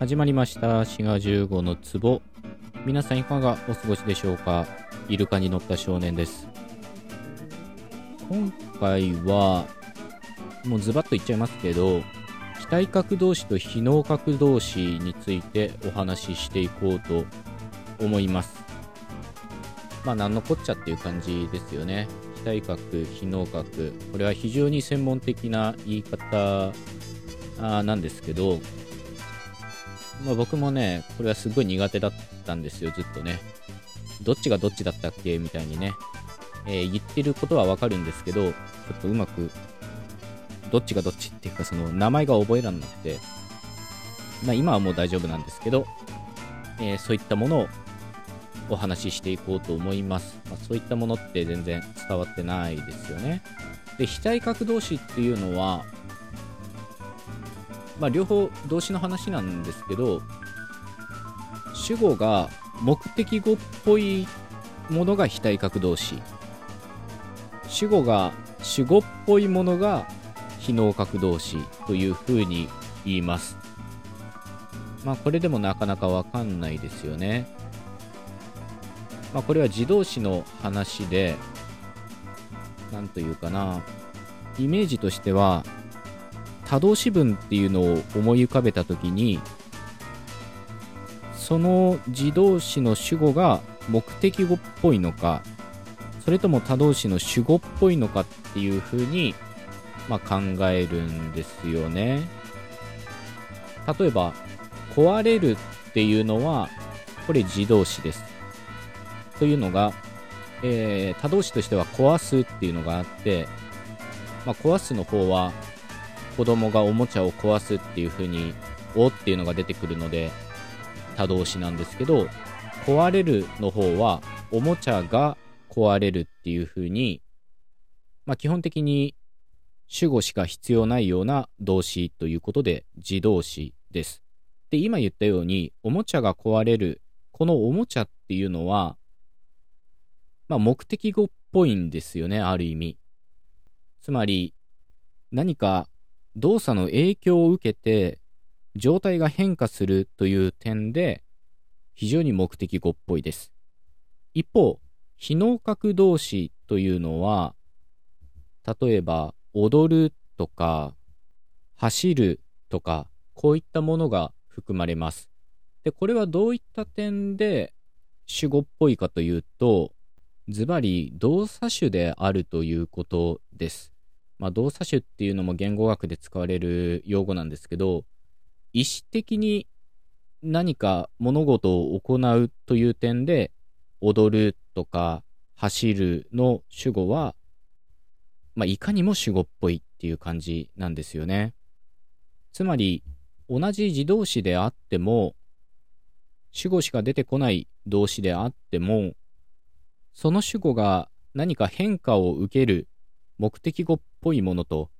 始まりました。滋賀15の壺。皆さんいかがお過ごしでしょうか。イルカに乗った少年です。今回は、もうズバッと言っちゃいますけど、気体核同士と非能核同士についてお話ししていこうと思います。まあ何のこっちゃっていう感じですよね。気体核、非能核。これは非常に専門的な言い方なんですけど、まあ、僕もね、これはすごい苦手だったんですよ、ずっとね。どっちがどっちだったっけみたいにね、言ってることはわかるんですけど、ちょっとうまく、どっちがどっちっていうか、その名前が覚えらんなくて、まあ今はもう大丈夫なんですけど、そういったものをお話ししていこうと思います。まあ、そういったものって全然伝わってないですよね。で、非対角同士っていうのは、まあ両方動詞の話なんですけど、主語が目的語っぽいものが非対角動詞、主語が主語っぽいものが非能角動詞というふうに言います。まあこれでもなかなかわかんないですよね。まあこれは自動詞の話で、なんというかな、イメージとしては、他動詞文っていうのを思い浮かべたときに、その自動詞の主語が目的語っぽいのか、それとも他動詞の主語っぽいのかっていうふうに、まあ、考えるんですよね。例えば、壊れるっていうのは、これ自動詞です。というのが、他動詞としては壊すっていうのがあって、まあ、壊すの方は、子供がおもちゃを壊すっていう風に「お」っていうのが出てくるので他動詞なんですけど、壊れるの方はおもちゃが壊れるっていう風に、まあ、基本的に主語しか必要ないような動詞ということで自動詞です。で、今言ったようにおもちゃが壊れる、このおもちゃっていうのは、まあ、目的語っぽいんですよね、ある意味。つまり何か動作の影響を受けて状態が変化するという点で非常に目的語っぽいです。一方、非能核動詞というのは、例えば踊るとか走るとかこういったものが含まれます。で、これはどういった点で主語っぽいかというと、ズバリ動作種であるということです。まあ、動作種っていうのも言語学で使われる用語なんですけど、意思的に何か物事を行うという点で、踊るとか走るの主語は、まあ、いかにも主語っぽいっていう感じなんですよね。つまり、同じ自動詞であっても、主語しか出てこない動詞であっても、その主語が何か変化を受ける目的語っぽいものと、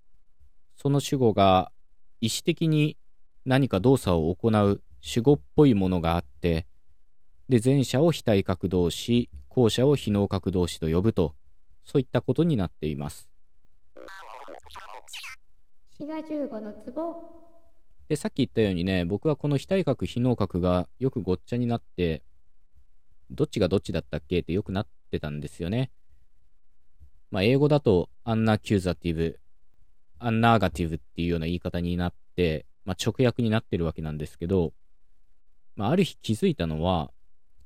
その主語が意思的に何か動作を行う主語っぽいものがあって、で、前者を非対角動詞、後者を非能角動詞と呼ぶと、そういったことになっています。滋賀15の壺。で、さっき言ったようにね、僕はこの非対角、非能角がよくごっちゃになって、どっちがどっちだったっけってよくなってたんですよね。まあ、英語だとアンナキューザティブ、アンナーガティブっていうような言い方になって、まあ、直訳になってるわけなんですけど、まあ、ある日気づいたのは、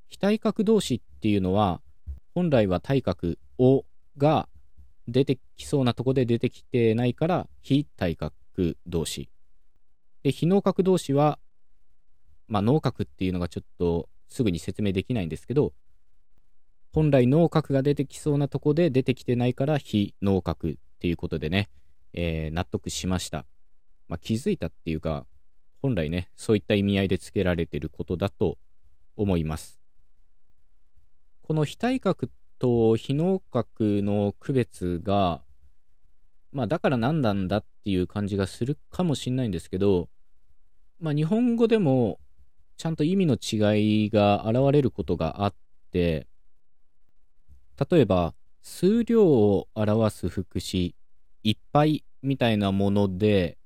非対角動詞っていうのは、本来は対角をが出てきそうなとこで出てきてないから、非対角動詞。で、非能角動詞は、まあ、能角っていうのがちょっとすぐに説明できないんですけど、本来能角が出てきそうなとこで出てきてないから非能角っていうことでね、納得しました。まあ、気づいたっていうか、本来ね、そういった意味合いで付けられていることだと思います。この非対角と非能角の区別が、まあだから何なんだっていう感じがするかもしれないんですけど、まあ日本語でもちゃんと意味の違いが現れることがあって、例えば数量を表す副詞いっぱいみたいなもので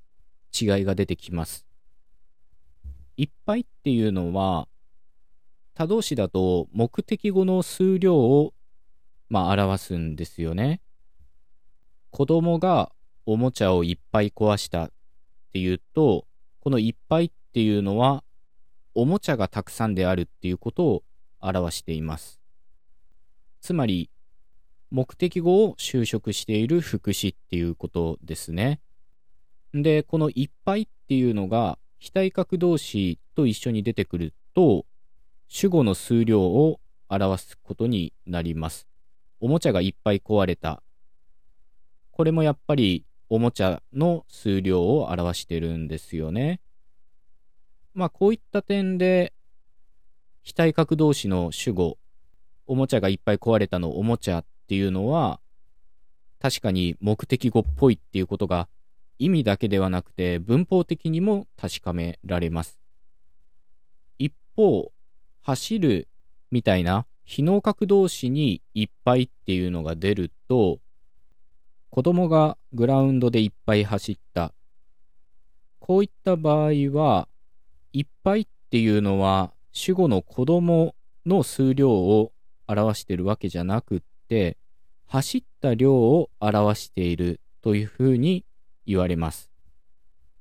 違いが出てきます。いっぱいっていうのは他動詞だと目的語の数量を表すんですよね。子供がおもちゃをいっぱい壊したっていうと、このいっぱいっていうのはおもちゃがたくさんであるっていうことを表しています。つまり目的語を修飾している副詞っていうことですね。で、このいっぱいっていうのが非対格動詞と一緒に出てくると主語の数量を表すことになります。おもちゃがいっぱい壊れた。これもやっぱりおもちゃの数量を表してるんですよね。こういった点で非対格動詞の主語、おもちゃがいっぱい壊れたのおもちゃっていうのは確かに目的語っぽいっていうことが意味だけではなくて文法的にも確かめられます。一方、走るみたいな非能格動詞にいっぱいっていうのが出ると、子供がグラウンドでいっぱい走った。こういった場合は、いっぱいっていうのは主語の子供の数量を表しているわけじゃなくって、走った量を表しているというふうに言われます。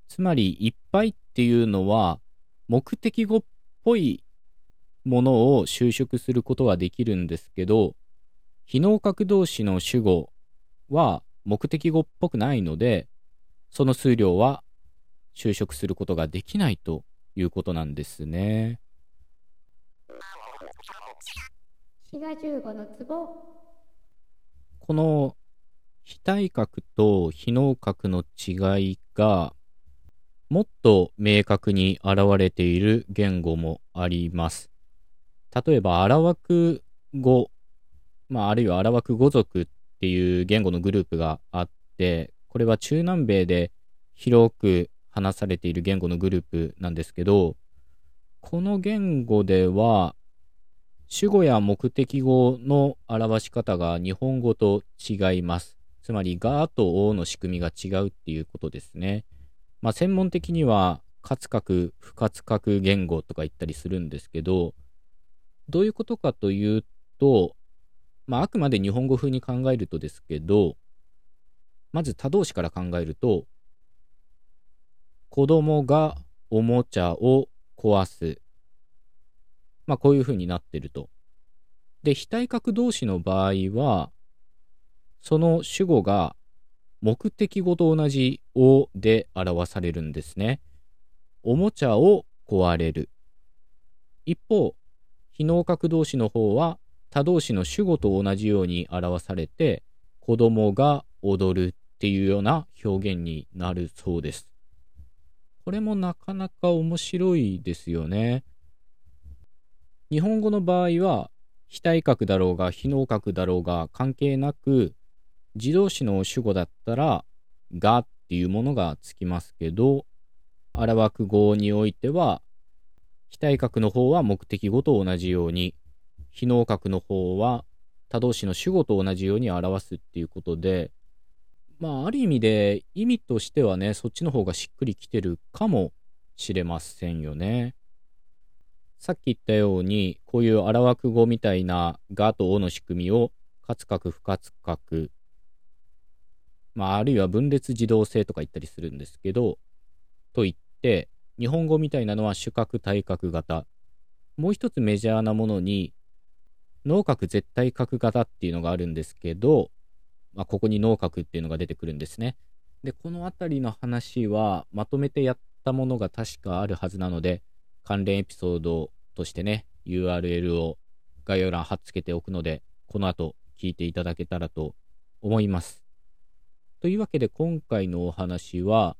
つまり、いっぱいっていうのは目的語っぽいものを修飾することはできるんですけど、非能格動詞の主語は目的語っぽくないので、その数量は修飾することができないということなんですね。滋賀15の壺。この非対格と非能格の違いがもっと明確に現れている言語もあります。例えばアラワク語、あるいはアラワク語族っていう言語のグループがあって、これは中南米で広く話されている言語のグループなんですけど、この言語では主語や目的語の表し方が日本語と違います。つまりガとオの仕組みが違うっていうことですね。専門的には活格、不活格言語とか言ったりするんですけど、どういうことかというと、あくまで日本語風に考えるとですけど、まず他動詞から考えると、子供がおもちゃを壊す。こういう風になってると。で、非対格動詞の場合は、その主語が目的語と同じをで表されるんですね。おもちゃを壊れる。一方、非能格動詞の方は他動詞の主語と同じように表されて、子供が踊るっていうような表現になるそうです。これもなかなか面白いですよね。日本語の場合は非対格だろうが非能格だろうが関係なく、自動詞の主語だったらがっていうものがつきますけど、アラワク語においては非対格の方は目的語と同じように、非能格の方は他動詞の主語と同じように表すっていうことで、ある意味で意味としてはね、そっちの方がしっくりきてるかもしれませんよね。さっき言ったように、こういうアラワク語みたいながとおの仕組みを活格不活格、あるいは分裂自動性とか言ったりするんですけど、と言って日本語みたいなのは主格対格型、もう一つメジャーなものに能格絶対格型っていうのがあるんですけど、ここに能格っていうのが出てくるんですね。で、このあたりの話はまとめてやったものが確かあるはずなので、関連エピソードとしてね、 URL を概要欄貼っつけておくので、この後聞いていただけたらと思います。というわけで今回のお話は、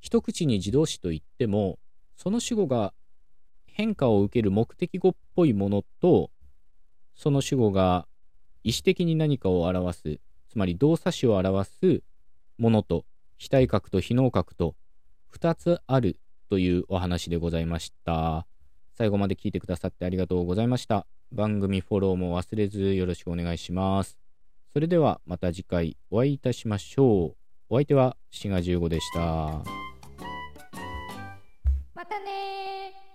一口に自動詞といってもその主語が変化を受ける目的語っぽいものと、その主語が意思的に何かを表す、つまり動作詞を表すものと、非対格と非能格と2つあるというお話でございました。最後まで聞いてくださってありがとうございました。番組フォローも忘れずよろしくお願いします。それではまた次回お会いいたしましょう。お相手は滋賀15でした。またねー。